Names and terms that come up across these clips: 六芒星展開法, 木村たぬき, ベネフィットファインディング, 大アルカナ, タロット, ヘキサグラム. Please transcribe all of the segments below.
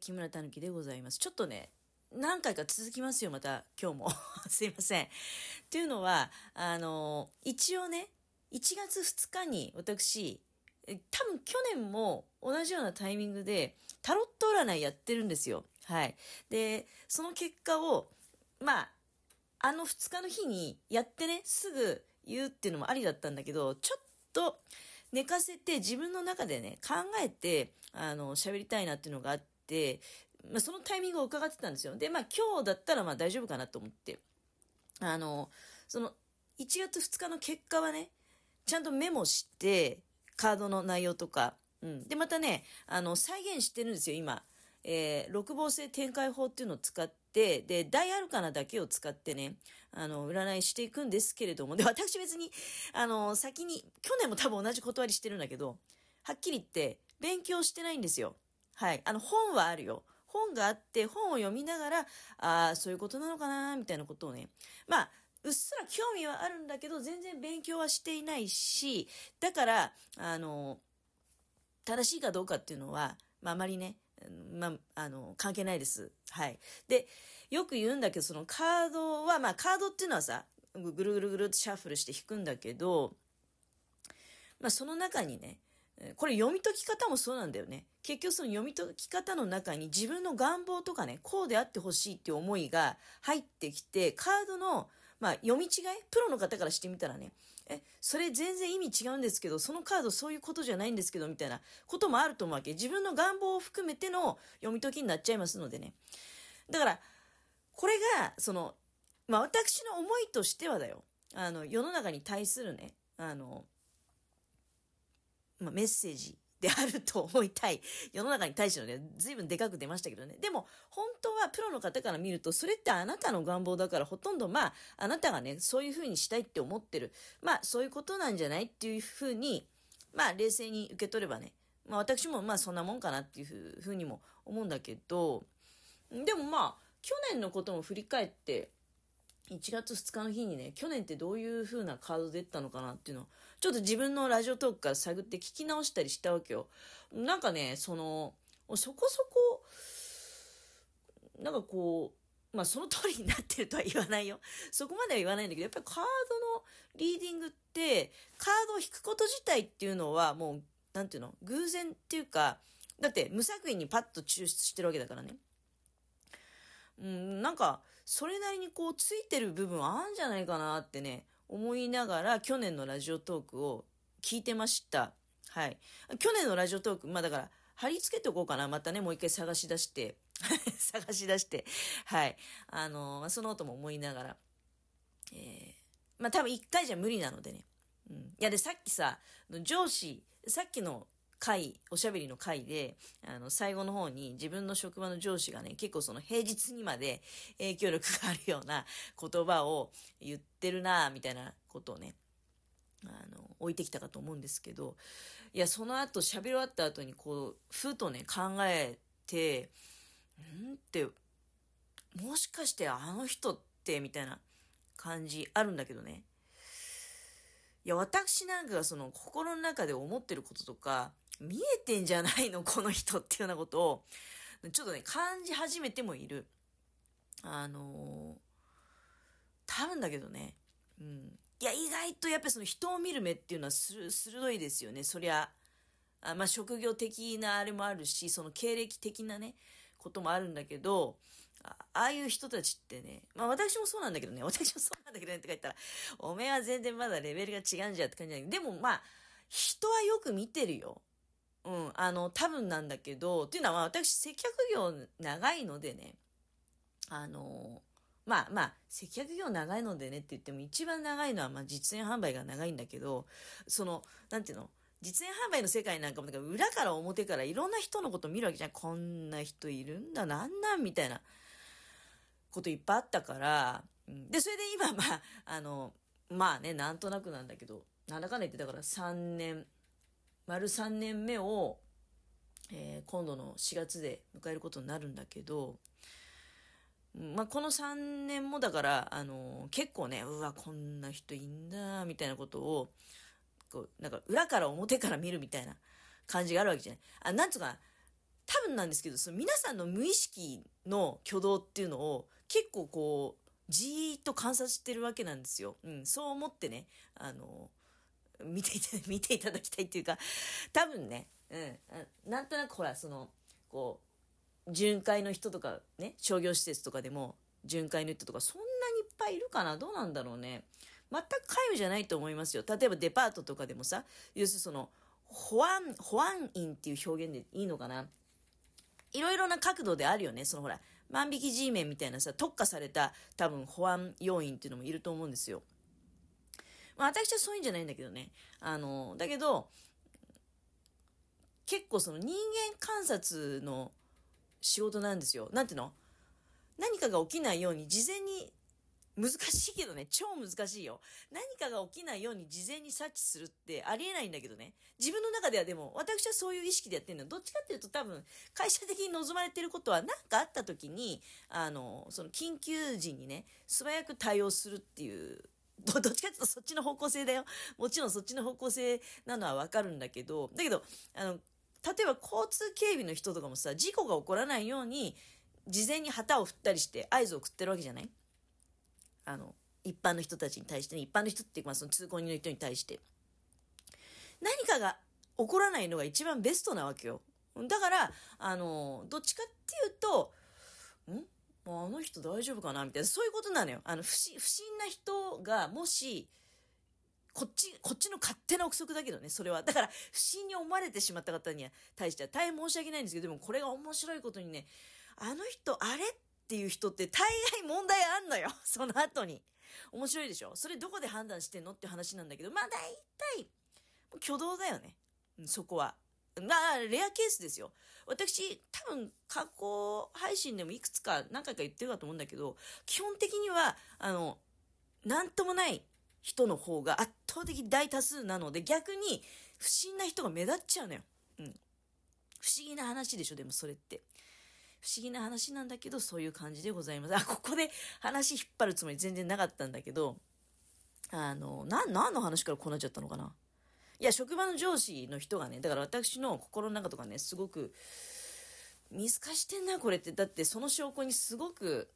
木村たぬきでございます。ちょっとね何回か続きますよ、また今日もすいません。というのは一応ね1月2日に私多分去年も同じようなタイミングでタロット占いやってるんですよ。はい。でその結果を2日の日にやってねすぐ言うっていうのもありだったんだけど、ちょっと寝かせて自分の中でね考えて喋りたいなっていうのがあって、そのタイミングを伺ってたんですよ。で今日だったら大丈夫かなと思ってその1月2日の結果はねちゃんとメモしてカードの内容とか、でまたね再現してるんですよ今、六芒星展開法っていうのを使って、で大アルカナだけを使ってね占いしていくんですけれども、で私別に先に去年も多分同じ断りしてるんだけど、はっきり言って勉強してないんですよ。はい。本はあるよ、本があって本を読みながらそういうことなのかなみたいなことをねうっすら興味はあるんだけど全然勉強はしていないし、だから正しいかどうかっていうのは、あまりね、関係ないです。はい。でよく言うんだけどそのカードはカードっていうのはぐるぐるぐるってシャッフルして引くんだけど、その中にねこれ読み解き方もそうなんだよね。結局その読み解き方の中に自分の願望とかねこうであってほしいっていう思いが入ってきて、カードの読み違い、プロの方からしてみたらねそれ全然意味違うんですけどそのカードそういうことじゃないんですけどみたいなこともあると思うわけ。自分の願望を含めての読み解きになっちゃいますのでね。だからこれがその、私の思いとしてはだよ世の中に対するねメッセージであると思いたい。世の中に対してのね随分でかく出ましたけどね。でも本当はプロの方から見るとそれってあなたの願望だからほとんどあなたがねそういう風にしたいって思ってるそういうことなんじゃないっていう風に冷静に受け取ればね私もそんなもんかなっていう風にも思うんだけど、でも去年のことも振り返って1月2日の日にね去年ってどういう風なカード出たのかなっていうのをちょっと自分のラジオトークから探って聞き直したりしたわけよ。そこそこその通りになってるとは言わないよ、そこまでは言わないんだけど、やっぱりカードのリーディングってカードを引くこと自体っていうのはもうなんていうの偶然っていうか、だって無作為にパッと抽出してるわけだからね。それなりについてる部分あるんじゃないかなってね思いながら去年のラジオトークを聞いてました。はい。去年のラジオトークだから貼り付けておこうかな、またねもう一回探し出してはいその音も思いながら多分1回じゃ無理なのでね、いやでさっき上司さっきの回おしゃべりの回で最後の方に自分の職場の上司がね結構その平日にまで影響力があるような言葉を言ってるなみたいなことをね置いてきたかと思うんですけど、いやその後喋り終わった後にふとね考えてもしかしてあの人ってみたいな感じあるんだけどね。いや私なんかがその心の中で思ってることとか見えてんじゃないのこの人っていうようなことをちょっとね感じ始めてもいる。多分だけどね、いや意外とやっぱりその人を見る目っていうのは鋭いですよね。そりゃ職業的なあれもあるしその経歴的なねこともあるんだけど、ああいう人たちってね私もそうなんだけどねって言ったらおめえは全然まだレベルが違うんじゃって感じだけど、でも人はよく見てるよ。多分なんだけどっていうのは私接客業長いのでね接客業長いのでねって言っても一番長いのは実演販売が長いんだけど、そのなんていうの実演販売の世界なんかも裏から表からいろんな人のこと見るわけじゃん。こんな人いるんだなんみたいなこといっぱいあったから、でそれで今なんとなくなんだけどなんだかんだ言ってだから3年目を、今度の4月で迎えることになるんだけど、この3年もだから結構ねうわこんな人いんだみたいなことを裏から表から見るみたいな感じがあるわけじゃない。なんつうか多分なんですけど、その皆さんの無意識の挙動っていうのを結構こうじーっと観察してるわけなんですよ。うん、そう思ってね、見ていただきたいっていうか、多分ね、うん、なんとなくほら、そのこう巡回の人とかね、商業施設とかでも巡回の人とかそんなにいっぱいいるかな、どうなんだろうね。全く皆無じゃないと思いますよ。例えばデパートとかでもさ、要するにその保安員っていう表現でいいのかな。いろいろな角度であるよね。そのほら万引き G メンみたいなさ、特化された多分保安要員っていうのもいると思うんですよ。まあ私はそういうんじゃないんだけどね。だけど結構その人間観察の仕事なんですよ。なんていうの？何かが起きないように事前に、難しいけどね、超難しいよ。何かが起きないように事前に察知するってありえないんだけどね。自分の中ではでも、私はそういう意識でやってるの。どっちかっていうと多分、会社的に望まれてることは何かあった時に、その緊急時にね、素早く対応するっていう、どっちかっていうとそっちの方向性だよ。もちろんそっちの方向性なのはわかるんだけど、だけど、例えば交通警備の人とかもさ、事故が起こらないように、事前に旗を振ったりして合図を送ってるわけじゃない？一般の人たちに対してね、一般の人っていうか、その通行人の人に対して。何かが起こらないのが一番ベストなわけよ。だから、どっちかっていうと、あの人大丈夫かなみたいな、そういうことなのよ。不審な人が、もし、こっちの勝手な憶測だけどね、それは。だから、不審に思われてしまった方に対しては大変申し訳ないんですけど、でもこれが面白いことにね、あの人、あれっていう人って大概問題あんのよ。その後に。面白いでしょ？それどこで判断してんのって話なんだけど、まあ大体、挙動だよね。そこは。まあ、レアケースですよ。私、多分、過去配信でもいくつか何回か言ってるかと思うんだけど、基本的には、なんともない人の方が圧倒的大多数なので、逆に不審な人が目立っちゃうのよ。うん。不思議な話でしょ、でもそれって。不思議な話なんだけど、そういう感じでございます。ここで話引っ張るつもり全然なかったんだけど、何の話からこうなっちゃったのかな。いや、職場の上司の人がね、だから私の心の中とかね、すごく、見透かしてんな、これって。だって、その証拠にすごく、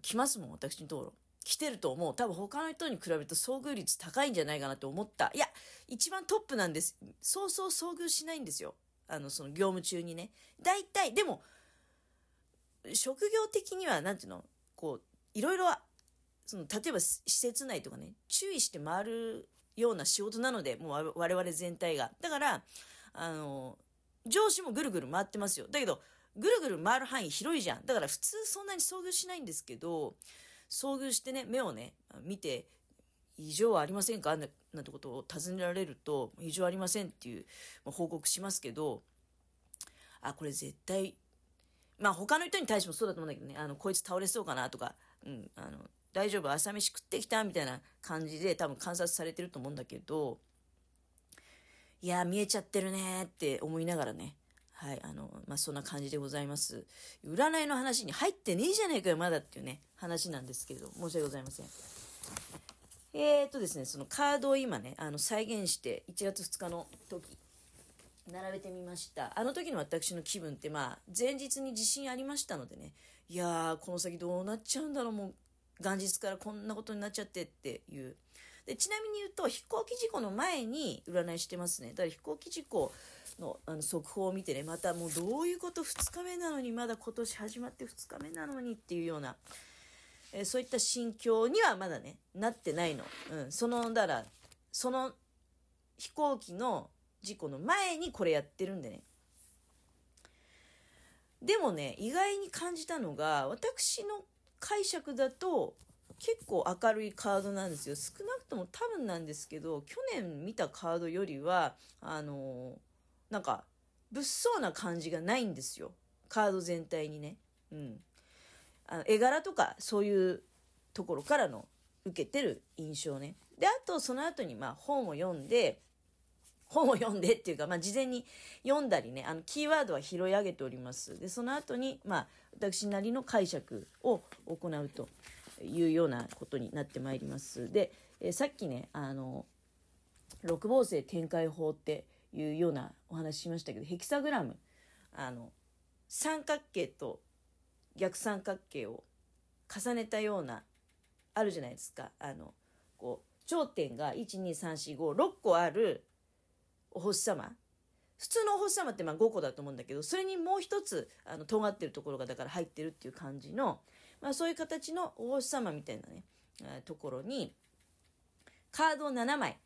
来ますもん、私のところ。来てると思う。多分他の人に比べると遭遇率高いんじゃないかなって思った。いや、一番トップなんです。そうそう遭遇しないんですよ。その業務中にね。大体、でも、職業的には、なんていうの、こう、いろいろ、その、例えば施設内とかね、注意して回るような仕事なので、もう我々全体が。だから、上司もぐるぐる回ってますよ。だけど、ぐるぐる回る範囲広いじゃん。だから普通そんなに遭遇しないんですけど、遭遇してね、目をね、見て、異常はありませんかなんてことを尋ねられると、異常ありませんっていう報告しますけど、これ絶対、まあ他の人に対してもそうだと思うんだけどね、こいつ倒れそうかなとか、うん、大丈夫、朝飯食ってきたみたいな感じで多分観察されてると思うんだけど、いや、見えちゃってるねって思いながらね、はい、まあそんな感じでございます。占いの話に入ってねえじゃねえかよ、まだっていうね、話なんですけれど、申し訳ございません。ですね、そのカードを今ね、再現して、1月2日の時、並べてみました。あの時の私の気分って、まあ、前日に地震ありましたのでね、いやー、この先どうなっちゃうんだろう、もう、元日からこんなことになっちゃってっていう。で、ちなみに言うと、飛行機事故の前に占いしてますね。だから飛行機事故の、速報を見てね、またもうどういうこと、2日目なのに、まだ今年始まって2日目なのにっていうような、そういった心境にはまだね、なってないの。うん。その飛行機の事故の前にこれやってるんでね。でもね、意外に感じたのが、私の解釈だと結構明るいカードなんですよ。少なくとも多分なんですけど、去年見たカードよりは、なんか、物騒な感じがないんですよ。カード全体にね。うん。絵柄とかそういうところからの受けてる印象ね。で、あとその後にまあ本を読んでっていうか、まあ事前に読んだりね、キーワードは拾い上げております。で、その後にまあ私なりの解釈を行うというようなことになってまいります。で、さっきね、六芒星展開法っていうようなお話しましたけど、ヘキサグラム、三角形と逆三角形を重ねたようなあるじゃないですか。こう頂点が 1,2,3,4,5,6 個あるお星様、普通のお星様ってまあ5個だと思うんだけど、それにもう一つ尖ってるところがだから入ってるっていう感じの、まあ、そういう形のお星様みたいなねところにカードを7枚、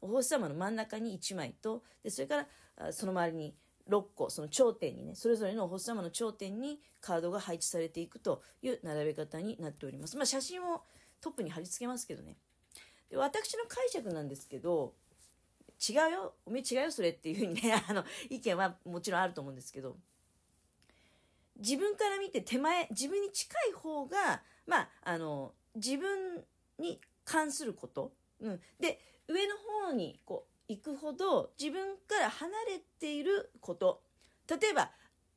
お星様の真ん中に1枚と、でそれからその周りに6個、その頂点にね、それぞれのお星様の頂点にカードが配置されていくという並べ方になっております。まあ、写真をトップに貼り付けますけどね。で私の解釈なんですけど、違うよ、おめえ違うよそれっていうふうにね意見はもちろんあると思うんですけど、自分から見て手前、自分に近い方がまあ自分に関すること、うん、で上の方にこう行くほど自分から離れていること、例えば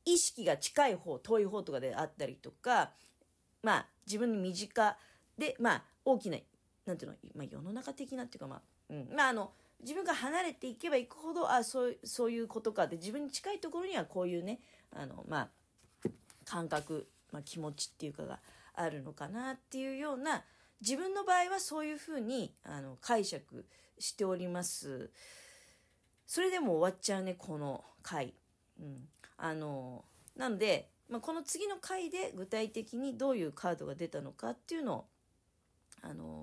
意識が近い方遠い方とかであったりとか、まあ自分に身近で、まあ大きななんていうの、まあ、世の中的なっていうか、まあ、うん、まあ自分が離れていけばいくほど、あ、そういうことかって、自分に近いところにはこういうねまあ感覚、まあ、気持ちっていうかがあるのかなっていうような、自分の場合はそういうふうに解釈しております。それでも終わっちゃうねこの回、うん、なので、まあ、この次の回で具体的にどういうカードが出たのかっていうのを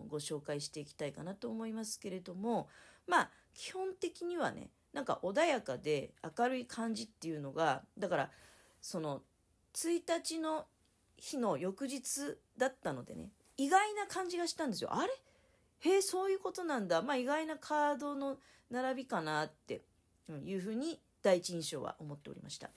ご紹介していきたいかなと思いますけれども、まあ基本的にはね、なんか穏やかで明るい感じっていうのが、だからその1日の日の翌日だったのでね、意外な感じがしたんですよ。あれ？そういうことなんだ。まあ意外なカードの並びかなっていうふうに第一印象は思っておりました。